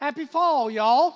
Happy fall, y'all.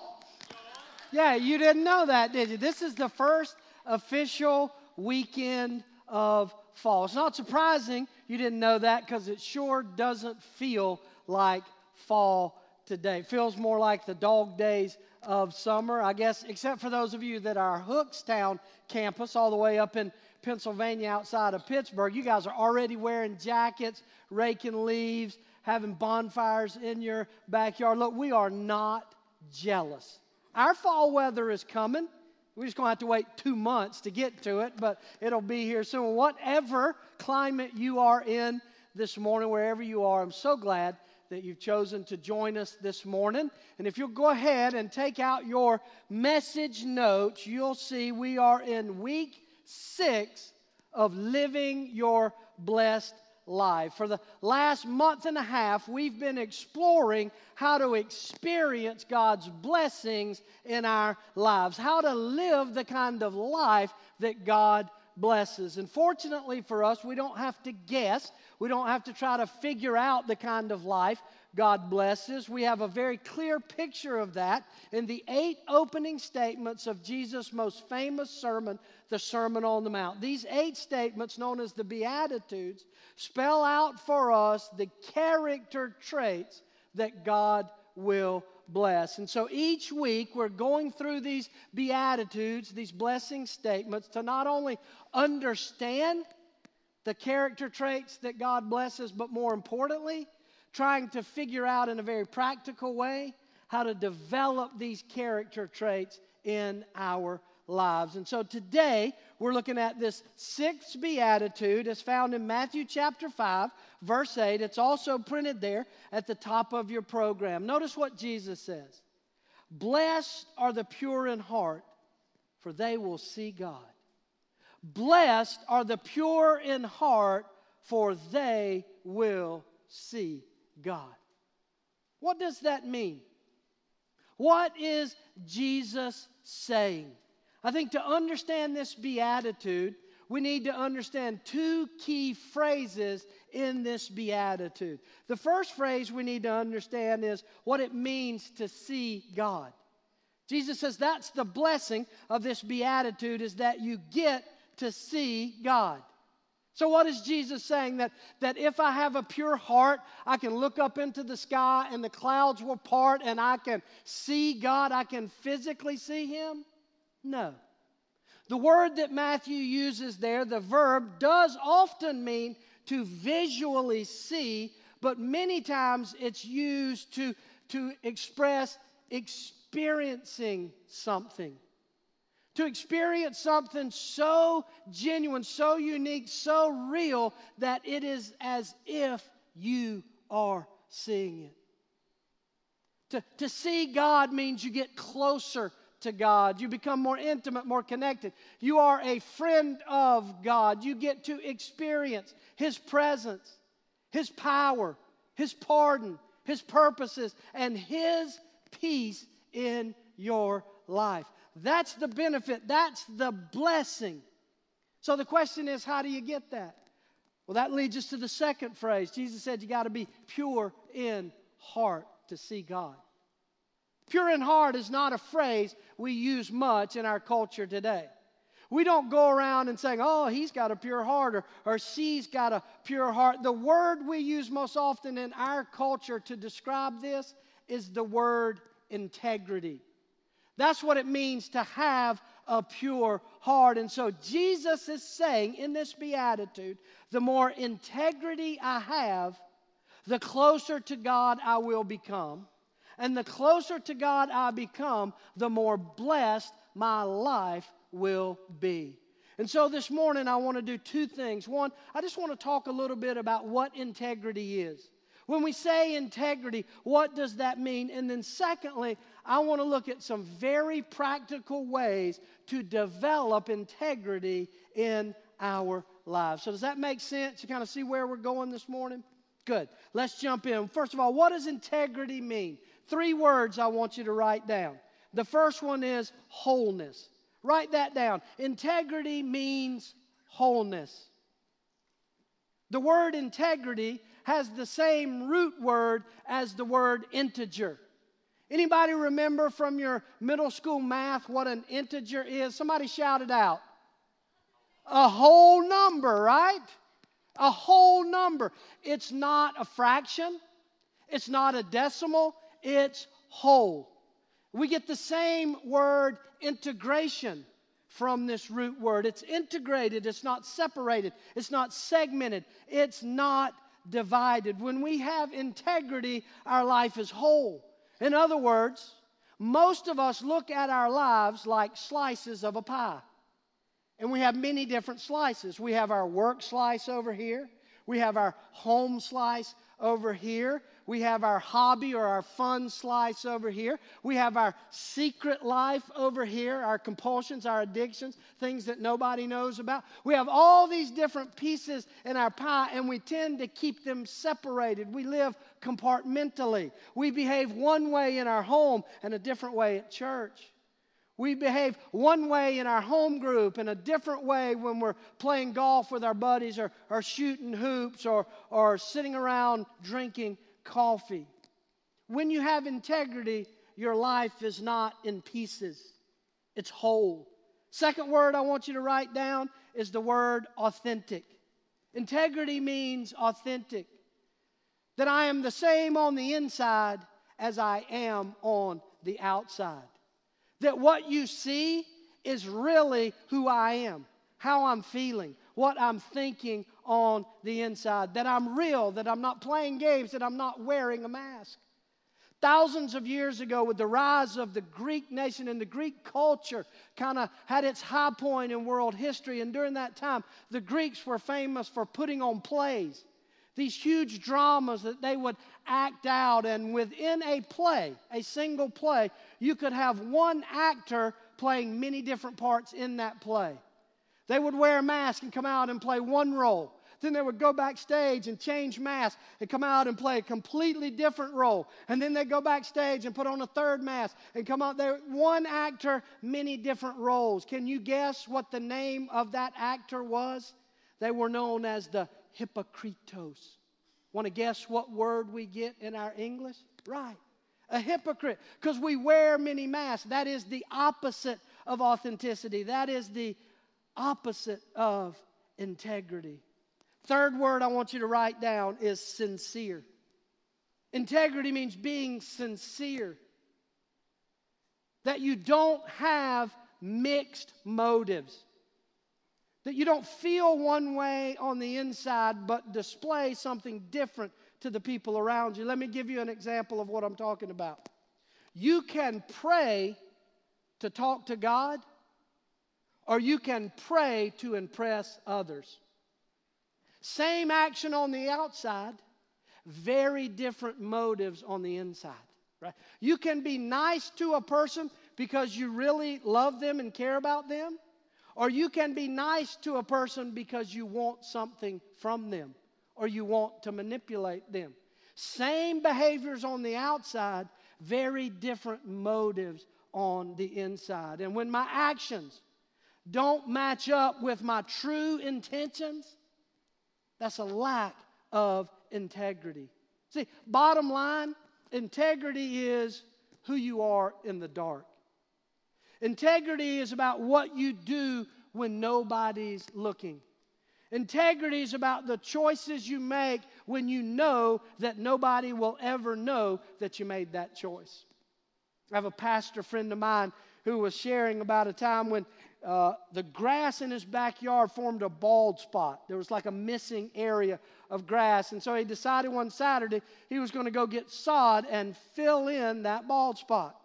Yeah, you didn't know that, did you? This is the first official weekend of fall. It's not surprising you didn't know that because it sure doesn't feel like fall today. It feels more like the dog days of summer, I guess, except for those of you that are Hookstown campus all the way up in Pennsylvania outside of Pittsburgh. You guys are already wearing jackets, raking leaves, having bonfires in your backyard. Look, we are not jealous. Our fall weather is coming. We're just going to have to wait 2 months to get to it, but it'll be here soon. Whatever climate you are in this morning, wherever you are, I'm so glad that you've chosen to join us this morning. And if you'll go ahead and take out your message notes, you'll see we are in week 6 of Living Your Blessed Life. For the last month and a half, we've been exploring how to experience God's blessings in our lives, how to live the kind of life that God blesses. And fortunately for us, we don't have to guess. We don't have to try to figure out the kind of life God blesses. We have a very clear picture of that in the 8 opening statements of Jesus' most famous sermon, the Sermon on the Mount. These 8 statements, known as the Beatitudes, spell out for us the character traits that God will bless. And so each week we're going through these Beatitudes, these blessing statements, to not only understand the character traits that God blesses, but more importantly, trying to figure out in a very practical way how to develop these character traits in our lives. And so today, we're looking at this 6th beatitude. It's found in Matthew chapter 5, verse 8. It's also printed there at the top of your program. Notice what Jesus says. Blessed are the pure in heart, for they will see God. Blessed are the pure in heart, for they will see God. What does that mean? What is Jesus saying? I think to understand this beatitude, we need to understand 2 key phrases in this beatitude. The first phrase we need to understand is what it means to see God. Jesus says that's the blessing of this beatitude, is that you get to see God. So what is Jesus saying? That if I have a pure heart, I can look up into the sky and the clouds will part and I can see God, I can physically see Him? No. The word that Matthew uses there, the verb, does often mean to visually see, but many times it's used to express experiencing something. To experience something so genuine, so unique, so real that it is as if you are seeing it. To see God means you get closer to God. You become more intimate, more connected. You are a friend of God. You get to experience His presence, His power, His pardon, His purposes, and His peace in your life. That's the benefit. That's the blessing. So the question is, how do you get that? Well, that leads us to the second phrase. Jesus said you got to be pure in heart to see God. Pure in heart is not a phrase we use much in our culture today. We don't go around and saying, oh, he's got a pure heart or she's got a pure heart. The word we use most often in our culture to describe this is the word integrity. That's what it means to have a pure heart. And so Jesus is saying in this beatitude, the more integrity I have, the closer to God I will become. And the closer to God I become, the more blessed my life will be. And so this morning I want to do 2 things. One, I just want to talk a little bit about what integrity is. When we say integrity, what does that mean? And then secondly, I want to look at some very practical ways to develop integrity in our lives. So does that make sense? You kind of see where we're going this morning? Good. Let's jump in. First of all, what does integrity mean? 3 words I want you to write down. The first one is wholeness. Write that down. Integrity means wholeness. The word integrity has the same root word as the word integer. Anybody remember from your middle school math what an integer is? Somebody shout it out. A whole number, right? A whole number. It's not a fraction. It's not a decimal. It's whole. We get the same word integration from this root word. It's integrated. It's not separated. It's not segmented. It's not divided. When we have integrity, our life is whole. In other words, most of us look at our lives like slices of a pie. And we have many different slices. We have our work slice over here. We have our home slice over here. We have our hobby or our fun slice over here. We have our secret life over here, our compulsions, our addictions, things that nobody knows about. We have all these different pieces in our pie, and we tend to keep them separated. We live compartmentally. We behave one way in our home and a different way at church. We behave one way in our home group and a different way when we're playing golf with our buddies or shooting hoops or sitting around drinking coffee. When you have integrity, your life is not in pieces. It's whole. Second word I want you to write down is the word authentic. Integrity means authentic. That I am the same on the inside as I am on the outside. That what you see is really who I am, how I'm feeling, what I'm thinking on the inside. That I'm real, that I'm not playing games, that I'm not wearing a mask. Thousands of years ago, with the rise of the Greek nation and the Greek culture kind of had its high point in world history. And during that time, the Greeks were famous for putting on plays. These huge dramas that they would act out, and within a play, a single play, you could have one actor playing many different parts in that play. They would wear a mask and come out and play one role. Then they would go backstage and change masks and come out and play a completely different role. And then they go backstage and put on a third mask and come out there. One actor, many different roles. Can you guess what the name of that actor was? They were known as the hypocritos. Want to guess what word we get in our English? Right. A hypocrite. Because we wear many masks. That is the opposite of authenticity. That is the opposite of integrity. Third word I want you to write down is sincere. Integrity means being sincere. That you don't have mixed motives. That you don't feel one way on the inside, but display something different to the people around you. Let me give you an example of what I'm talking about. You can pray to talk to God, or you can pray to impress others. Same action on the outside, very different motives on the inside. Right? You can be nice to a person because you really love them and care about them. Or you can be nice to a person because you want something from them, or you want to manipulate them. Same behaviors on the outside, very different motives on the inside. And when my actions don't match up with my true intentions, that's a lack of integrity. See, bottom line, integrity is who you are in the dark. Integrity is about what you do when nobody's looking. Integrity is about the choices you make when you know that nobody will ever know that you made that choice. I have a pastor friend of mine who was sharing about a time when the grass in his backyard formed a bald spot. There was like a missing area of grass. And so he decided one Saturday he was going to go get sod and fill in that bald spot.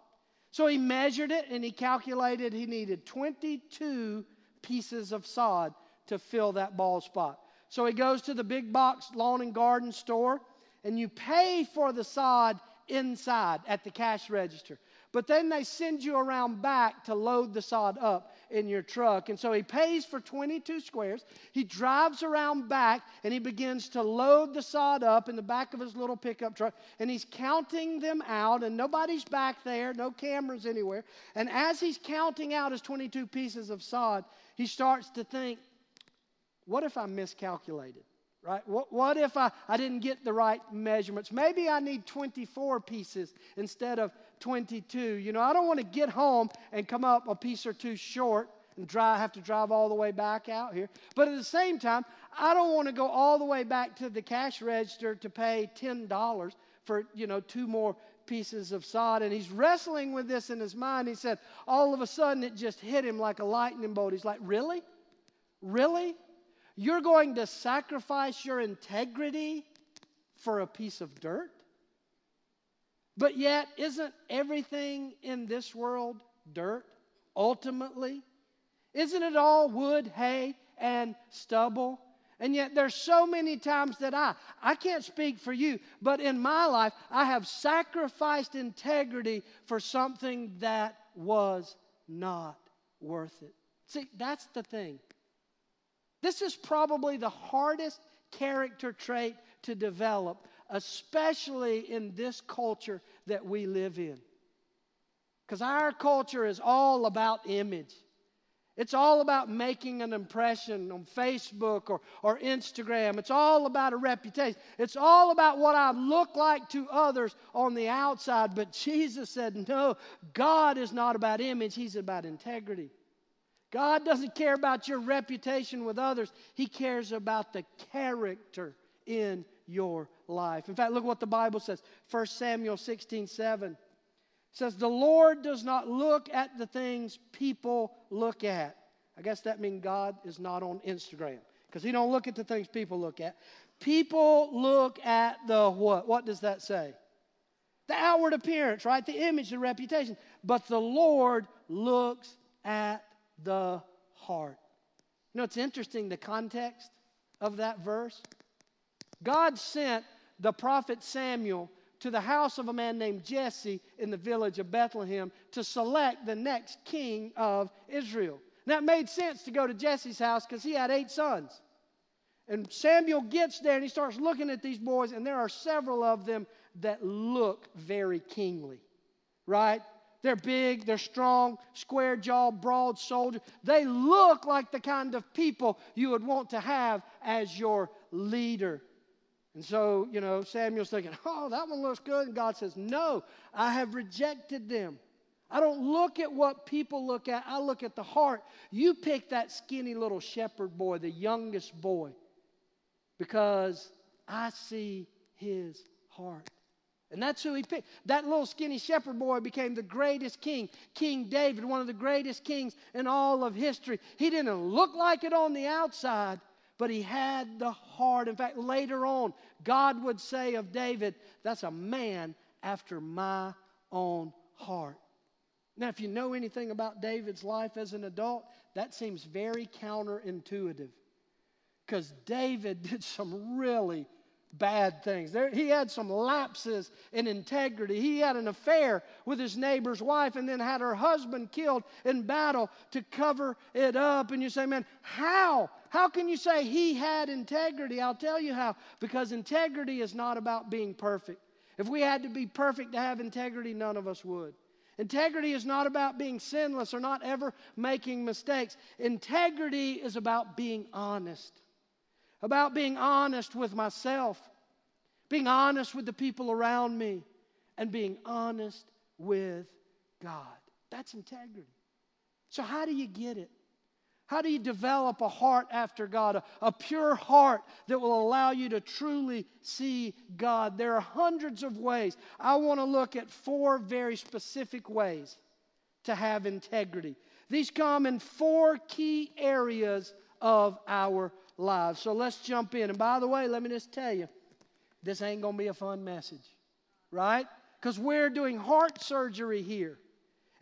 So he measured it and he calculated he needed 22 pieces of sod to fill that bald spot. So he goes to the big box lawn and garden store, and you pay for the sod inside at the cash register. But then they send you around back to load the sod up in your truck. And so he pays for 22 squares. He drives around back and he begins to load the sod up in the back of his little pickup truck. And he's counting them out, and nobody's back there, no cameras anywhere. And as he's counting out his 22 pieces of sod, he starts to think, what if I miscalculated? Right? What if I didn't get the right measurements? Maybe I need 24 pieces instead of 22. You know, I don't want to get home and come up a piece or two short and have to drive all the way back out here. But at the same time, I don't want to go all the way back to the cash register to pay $10 for, you know, two more pieces of sod. And he's wrestling with this in his mind. He said, all of a sudden it just hit him like a lightning bolt. He's like, really? Really? You're going to sacrifice your integrity for a piece of dirt? But yet, isn't everything in this world dirt, ultimately? Isn't it all wood, hay, and stubble? And yet there's so many times that I can't speak for you, but in my life, I have sacrificed integrity for something that was not worth it. See, that's the thing. This is probably the hardest character trait to develop, especially in this culture that we live in. Because our culture is all about image. It's all about making an impression on Facebook or Instagram. It's all about a reputation. It's all about what I look like to others on the outside. But Jesus said, no, God is not about image. He's about integrity. God doesn't care about your reputation with others. He cares about the character in your life. In fact, look what the Bible says. 1 Samuel 16:7. Says, the Lord does not look at the things people look at. I guess that means God is not on Instagram, because he don't look at the things people look at. People look at the what? What does that say? The outward appearance, right? The image, the reputation. But the Lord looks at the heart. You know, it's interesting, the context of that verse. God sent the prophet Samuel to the house of a man named Jesse in the village of Bethlehem to select the next king of Israel. Now, it made sense to go to Jesse's house because he had 8 sons. And Samuel gets there and he starts looking at these boys, and there are several of them that look very kingly, right? They're big, they're strong, square-jawed, broad soldier. They look like the kind of people you would want to have as your leader. And so, you know, Samuel's thinking, oh, that one looks good. And God says, no, I have rejected them. I don't look at what people look at. I look at the heart. You pick that skinny little shepherd boy, the youngest boy, because I see his heart. And that's who he picked. That little skinny shepherd boy became the greatest king, King David, one of the greatest kings in all of history. He didn't look like it on the outside, but he had the heart. In fact, later on, God would say of David, that's a man after my own heart. Now, if you know anything about David's life as an adult, that seems very counterintuitive, because David did some really bad things. He had some lapses in integrity. He had an affair with his neighbor's wife and then had her husband killed in battle to cover it up. And you say, man, how? How can you say he had integrity? I'll tell you how. Because integrity is not about being perfect. If we had to be perfect to have integrity, none of us would. Integrity is not about being sinless or not ever making mistakes. Integrity is about being honest. About being honest with myself, being honest with the people around me, and being honest with God. That's integrity. So how do you get it? How do you develop a heart after God, a pure heart that will allow you to truly see God? There are hundreds of ways. I want to look at 4 very specific ways to have integrity. These come in 4 key areas of our lives. So let's jump in. And by the way, let me just tell you, this ain't going to be a fun message, right? Because we're doing heart surgery here.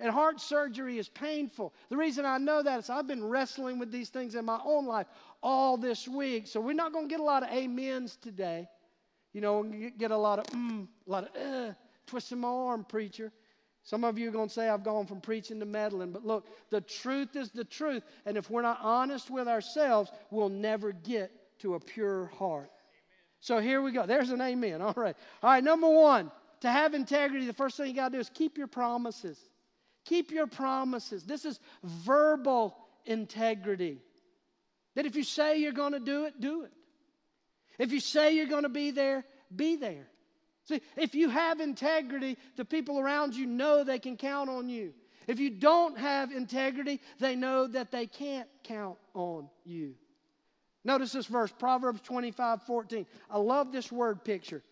And heart surgery is painful. The reason I know that is I've been wrestling with these things in my own life all this week. So we're not going to get a lot of amens today. You know, we get a lot of twisting my arm, preacher. Some of you are going to say I've gone from preaching to meddling, but look, the truth is the truth, and if we're not honest with ourselves, we'll never get to a pure heart. Amen. So here we go. There's an amen. All right. All right, number 1, to have integrity, the first thing you got to do is keep your promises. Keep your promises. This is verbal integrity. That if you say you're going to do it, do it. If you say you're going to be there, be there. See, if you have integrity, the people around you know they can count on you. If you don't have integrity, they know that they can't count on you. Notice this verse, Proverbs 25:14. I love this word picture.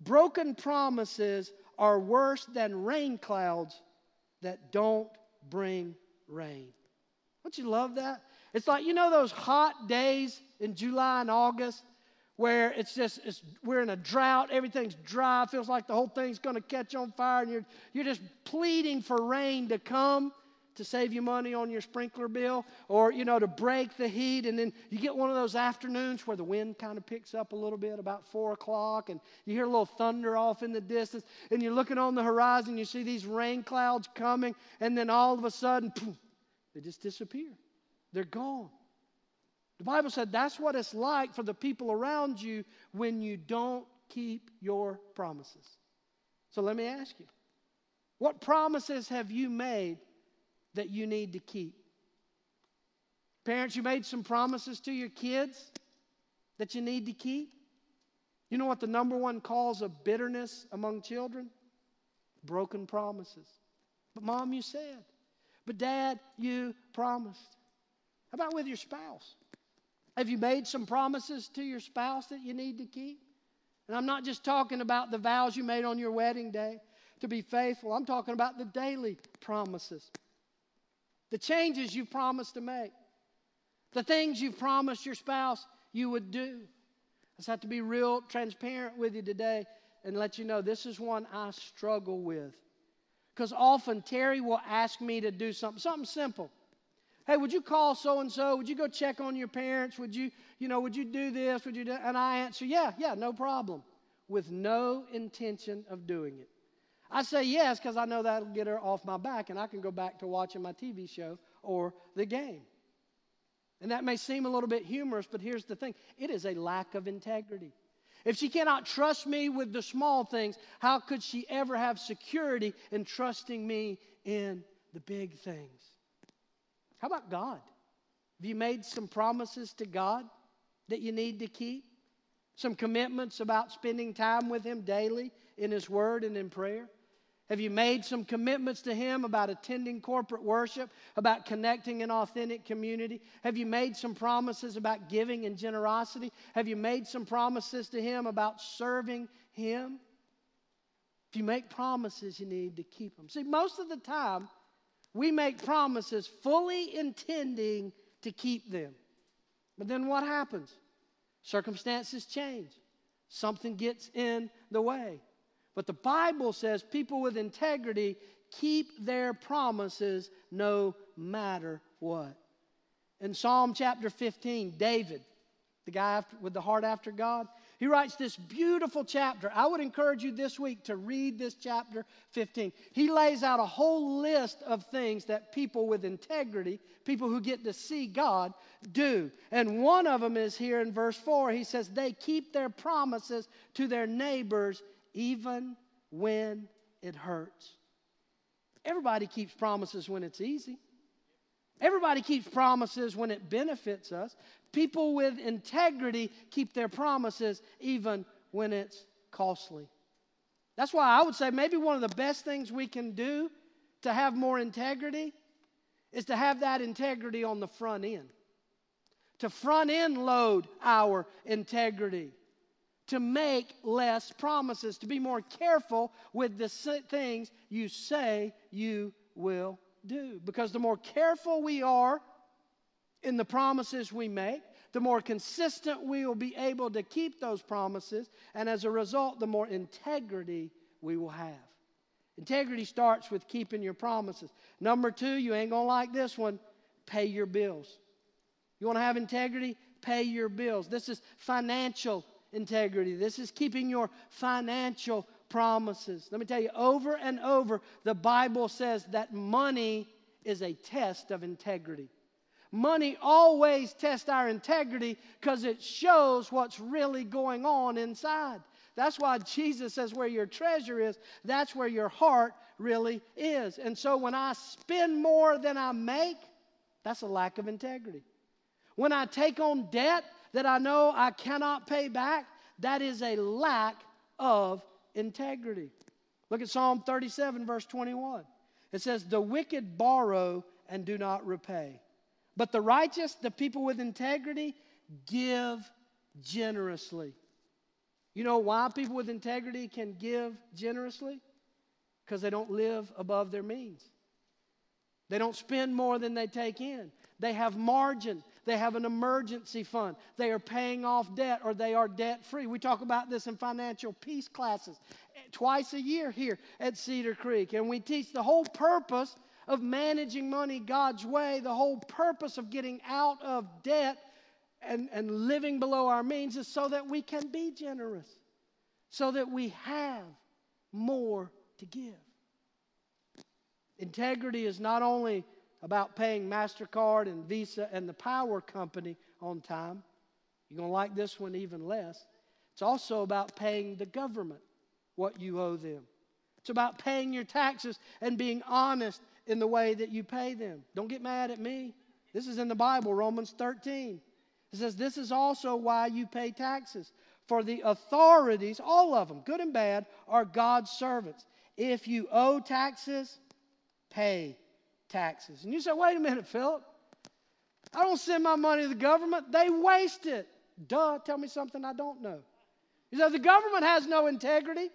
Broken promises are worse than rain clouds that don't bring rain. Don't you love that? It's like, you know those hot days in July and August where we're in a drought, everything's dry, feels like the whole thing's going to catch on fire, and you're just pleading for rain to come to save you money on your sprinkler bill or, you know, to break the heat. And then you get one of those afternoons where the wind kind of picks up a little bit about 4 o'clock and you hear a little thunder off in the distance and you're looking on the horizon, you see these rain clouds coming, and then all of a sudden, poof, they just disappear. They're gone. The Bible said that's what it's like for the people around you when you don't keep your promises. So let me ask you, what promises have you made that you need to keep? Parents, you made some promises to your kids that you need to keep. You know what the number one cause of bitterness among children? Broken promises. But Mom, you said. But Dad, you promised. How about with your spouse? Have you made some promises to your spouse that you need to keep? And I'm not just talking about the vows you made on your wedding day to be faithful. I'm talking about the daily promises. The changes you've promised to make. The things you've promised your spouse you would do. I just have to be real transparent with you today and let you know this is one I struggle with. Because often Terry will ask me to do something simple. Hey, would you call so-and-so? Would you go check on your parents? Would you do this? Would you do that? And I answer, yeah, no problem. With no intention of doing it. I say yes because I know that'll get her off my back and I can go back to watching my TV show or the game. And that may seem a little bit humorous, but here's the thing. It is a lack of integrity. If she cannot trust me with the small things, how could she ever have security in trusting me in the big things? How about God? Have you made some promises to God that you need to keep? Some commitments about spending time with Him daily in His Word and in prayer? Have you made some commitments to Him about attending corporate worship, about connecting in authentic community? Have you made some promises about giving and generosity? Have you made some promises to Him about serving Him? If you make promises, you need to keep them. See, most of the time, we make promises fully intending to keep them. But then what happens? Circumstances change. Something gets in the way. But the Bible says people with integrity keep their promises no matter what. In Psalm chapter 15, David, the guy with the heart after God, he writes this beautiful chapter. I would encourage you this week to read this chapter 15. He lays out a whole list of things that people with integrity, people who get to see God, do. And one of them is here in verse 4. He says, they keep their promises to their neighbors even when it hurts. Everybody keeps promises when it's easy. Everybody keeps promises when it benefits us. People with integrity keep their promises even when it's costly. That's why I would say maybe one of the best things we can do to have more integrity is to have that integrity on the front end. To front end load our integrity. To make less promises. To be more careful with the things you say you will do. Because the more careful we are in the promises we make, the more consistent we will be able to keep those promises, and as a result, the more integrity we will have. Integrity starts with keeping your promises. Number 2, you ain't gonna like this one, pay your bills. You wanna have integrity? Pay your bills. This is financial integrity. This is keeping your financial promises. Let me tell you, over and over, the Bible says that money is a test of integrity. Money always tests our integrity because it shows what's really going on inside. That's why Jesus says where your treasure is, that's where your heart really is. And so when I spend more than I make, that's a lack of integrity. When I take on debt that I know I cannot pay back, that is a lack of integrity. Look at Psalm 37, verse 21. It says, the wicked borrow and do not repay, but the righteous, the people with integrity, give generously. You know why people with integrity can give generously? Because they don't live above their means. They don't spend more than they take in. They have margin. They have an emergency fund. They are paying off debt, or they are debt-free. We talk about this in financial peace classes twice a year here at Cedar Creek. And we teach the whole purpose of managing money God's way, the whole purpose of getting out of debt and living below our means is so that we can be generous, so that we have more to give. Integrity is not only about paying MasterCard and Visa and the power company on time. You're going to like this one even less. It's also about paying the government what you owe them. It's about paying your taxes and being honest in the way that you pay them. Don't get mad at me. This is in the Bible, Romans 13. It says, this is also why you pay taxes. For the authorities, all of them, good and bad, are God's servants. If you owe taxes, pay taxes. And you say, wait a minute, Philip. I don't send my money to the government. They waste it. Duh, tell me something I don't know. You say, the government has no integrity.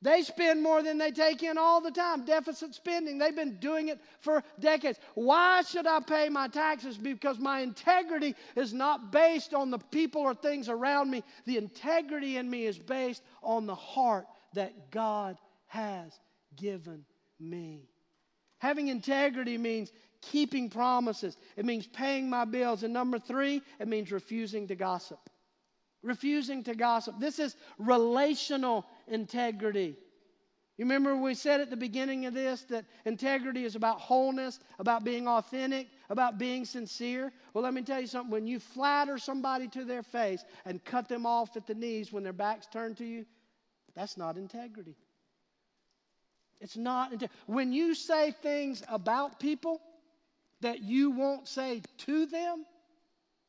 They spend more than they take in all the time. Deficit spending. They've been doing it for decades. Why should I pay my taxes? Because my integrity is not based on the people or things around me. The integrity in me is based on the heart that God has given me. Having integrity means keeping promises. It means paying my bills. And number three, it means refusing to gossip. Refusing to gossip. This is relational integrity. You remember we said at the beginning of this that integrity is about wholeness, about being authentic, about being sincere. Well, let me tell you something. When you flatter somebody to their face and cut them off at the knees when their back's turned to you, that's not integrity. It's not. When you say things about people that you won't say to them,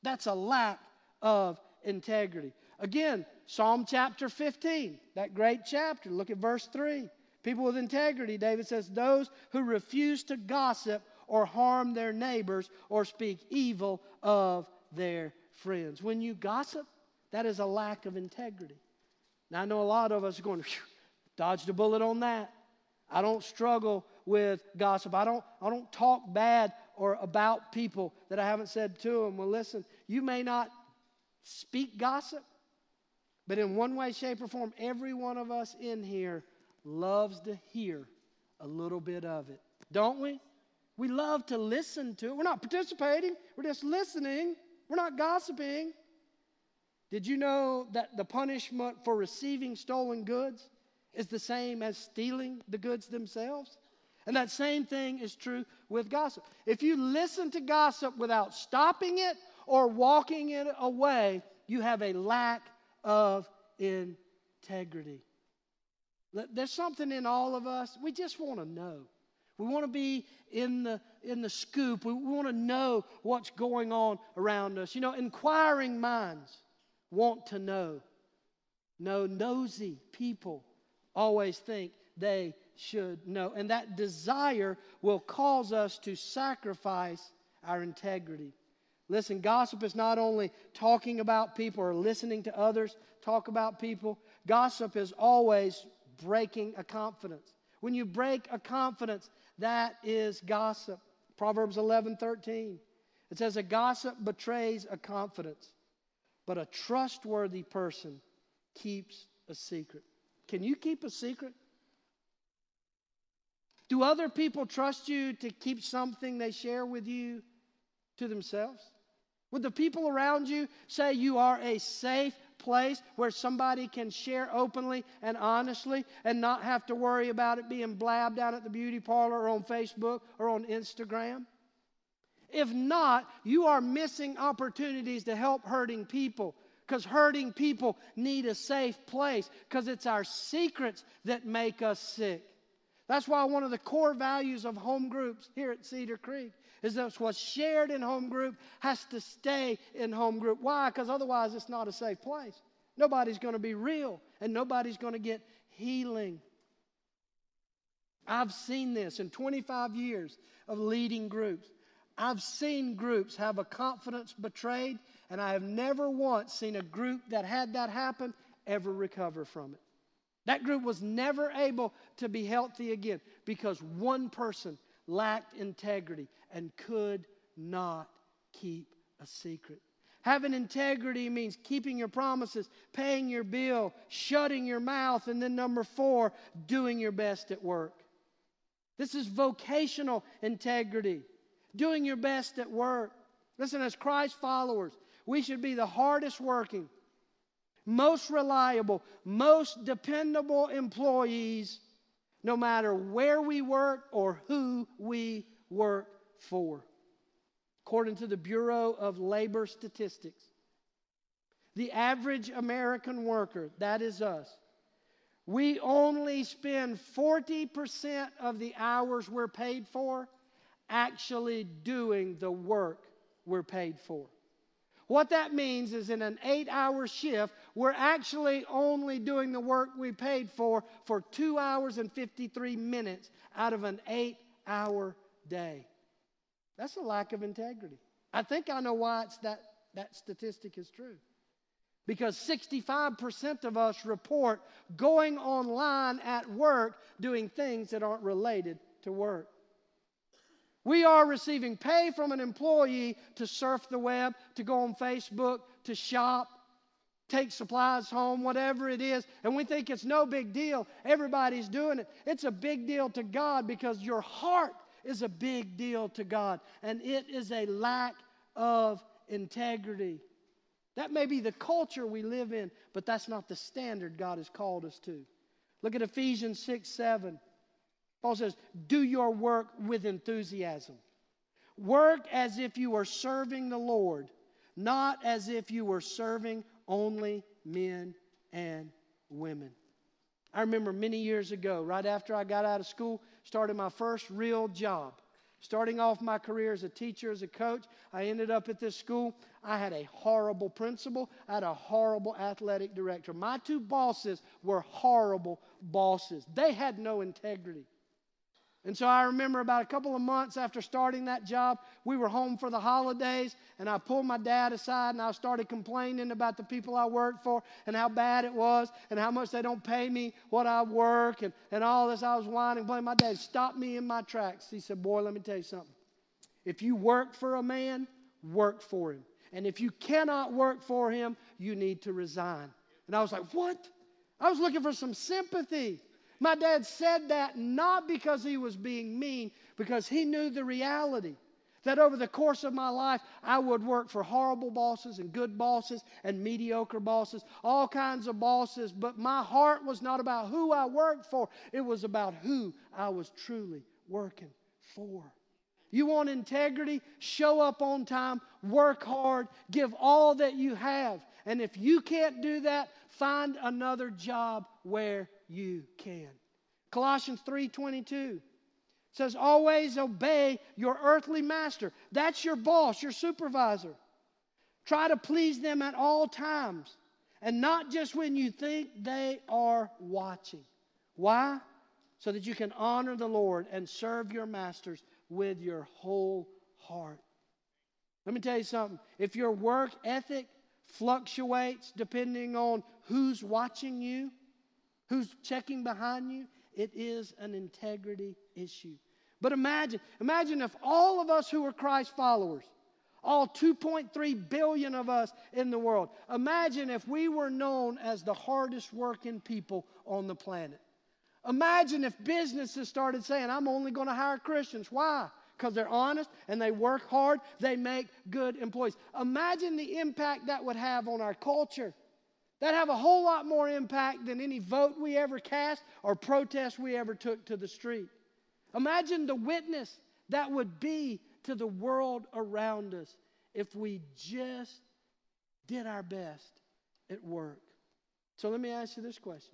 that's a lack of integrity. Again, Psalm chapter 15, that great chapter. Look at verse 3. People with integrity, David says, those who refuse to gossip or harm their neighbors or speak evil of their friends. When you gossip, that is a lack of integrity. Now, I know a lot of us are going, dodged a bullet on that. I don't struggle with gossip. I don't talk bad or about people that I haven't said to them. Well, listen, you may not speak gossip, but in one way, shape, or form, every one of us in here loves to hear a little bit of it, don't we? We love to listen to it. We're not participating. We're just listening. We're not gossiping. Did you know that the punishment for receiving stolen goods is the same as stealing the goods themselves? And that same thing is true with gossip. If you listen to gossip without stopping it or walking it away, you have a lack of integrity. There's something in all of us. We just want to know. We want to be in the scoop. We want to know what's going on around us. You know, inquiring minds want to know. No, nosy people always think they should know. And that desire will cause us to sacrifice our integrity. Listen, gossip is not only talking about people or listening to others talk about people. Gossip is always breaking a confidence. When you break a confidence, that is gossip. Proverbs 11:13. It says, a gossip betrays a confidence, but a trustworthy person keeps a secret. Can you keep a secret? Do other people trust you to keep something they share with you to themselves? Would the people around you say you are a safe place where somebody can share openly and honestly and not have to worry about it being blabbed out at the beauty parlor or on Facebook or on Instagram? If not, you are missing opportunities to help hurting people. Because hurting people need a safe place, because it's our secrets that make us sick. That's why one of the core values of home groups here at Cedar Creek is that what's shared in home group has to stay in home group. Why? Because otherwise it's not a safe place. Nobody's going to be real, and nobody's going to get healing. I've seen this in 25 years of leading groups. I've seen groups have a confidence betrayed, and I have never once seen a group that had that happen ever recover from it. That group was never able to be healthy again because one person lacked integrity and could not keep a secret. Having integrity means keeping your promises, paying your bill, shutting your mouth, and then number 4, doing your best at work. This is vocational integrity, doing your best at work. Listen, as Christ followers, we should be the hardest working, most reliable, most dependable employees, no matter where we work or who we work for. According to the Bureau of Labor Statistics, the average American worker, that is us, we only spend 40% of the hours we're paid for actually doing the work we're paid for. What that means is in an 8-hour shift, we're actually only doing the work we paid for 2 hours and 53 minutes out of an 8-hour day. That's a lack of integrity. I think I know why it's that statistic is true. Because 65% of us report going online at work doing things that aren't related to work. We are receiving pay from an employee to surf the web, to go on Facebook, to shop, take supplies home, whatever it is, and we think it's no big deal. Everybody's doing it. It's a big deal to God because your heart is a big deal to God, and it is a lack of integrity. That may be the culture we live in, but that's not the standard God has called us to. Look at Ephesians 6:7. Paul says, do your work with enthusiasm. Work as if you are serving the Lord, not as if you were serving only men and women. I remember many years ago, right after I got out of school, started my first real job. Starting off my career as a teacher, as a coach, I ended up at this school. I had a horrible principal. I had a horrible athletic director. My 2 bosses were horrible bosses. They had no integrity. And so I remember about a couple of months after starting that job, we were home for the holidays, and I pulled my dad aside, and I started complaining about the people I worked for and how bad it was and how much they don't pay me what I work and all this. I was whining, complaining. My dad stopped me in my tracks. He said, boy, let me tell you something. If you work for a man, work for him. And if you cannot work for him, you need to resign. And I was like, what? I was looking for some sympathy. My dad said that not because he was being mean, because he knew the reality that over the course of my life, I would work for horrible bosses and good bosses and mediocre bosses, all kinds of bosses, but my heart was not about who I worked for. It was about who I was truly working for. You want integrity? Show up on time, work hard, give all that you have. And if you can't do that, find another job where you can. Colossians 3:22 says, always obey your earthly master. That's your boss, your supervisor. Try to please them at all times and not just when you think they are watching. Why? So that you can honor the Lord and serve your masters with your whole heart. Let me tell you something. If your work ethic fluctuates depending on who's watching you, who's checking behind you, it is an integrity issue. But imagine if all of us who are Christ followers, all 2.3 billion of us in the world, imagine if we were known as the hardest working people on the planet. Imagine if businesses started saying, I'm only going to hire Christians. Why? Because they're honest and they work hard. They make good employees. Imagine the impact that would have on our culture. That'd have a whole lot more impact than any vote we ever cast or protest we ever took to the street. Imagine the witness that would be to the world around us if we just did our best at work. So let me ask you this question.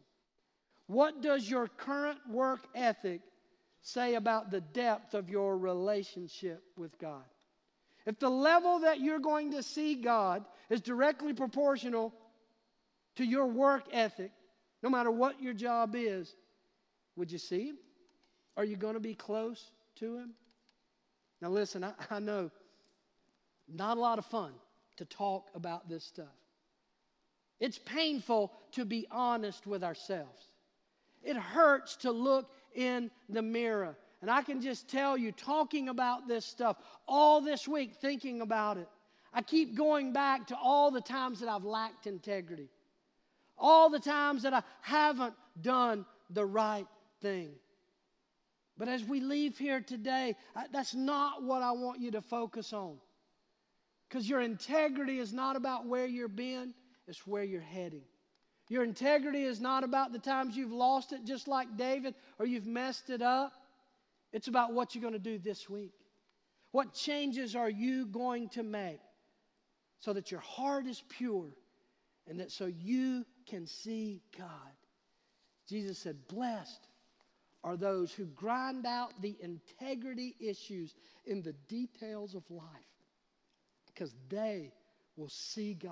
What does your current work ethic say about the depth of your relationship with God? If the level that you're going to see God is directly proportional to your work ethic, No matter what your job is, would you see him? Are you going to be close to him? Now listen, I know, not a lot of fun to talk about this stuff. It's painful to be honest with ourselves. It hurts to look in the mirror. And I can just tell you, talking about this stuff all this week, thinking about it, I keep going back to all the times that I've lacked integrity. All the times that I haven't done the right thing. But as we leave here today, that's not what I want you to focus on. Because your integrity is not about where you've been, it's where you're heading. Your integrity is not about the times you've lost it, just like David, or you've messed it up. It's about what you're going to do this week. What changes are you going to make so that your heart is pure and that so you can see God? Jesus said, blessed are those who grind out the integrity issues in the details of life, because they will see God,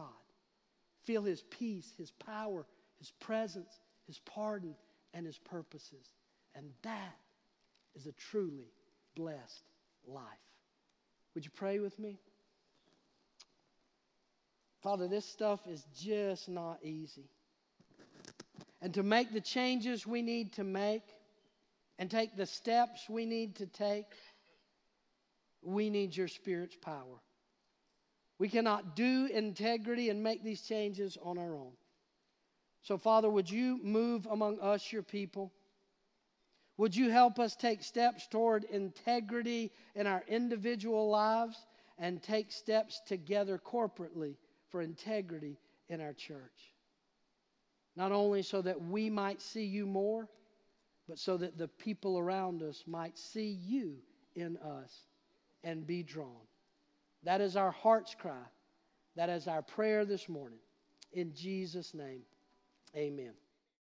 feel His peace, His power, His presence, His pardon, and His purposes. And that is a truly blessed life. Would you pray with me? Father, this stuff is just not easy. And to make the changes we need to make and take the steps we need to take, we need your Spirit's power. We cannot do integrity and make these changes on our own. So, Father, would you move among us, your people? Would you help us take steps toward integrity in our individual lives and take steps together corporately for integrity in our church? Not only so that we might see you more, but so that the people around us might see you in us and be drawn. That is our heart's cry. That is our prayer this morning. In Jesus' name, amen.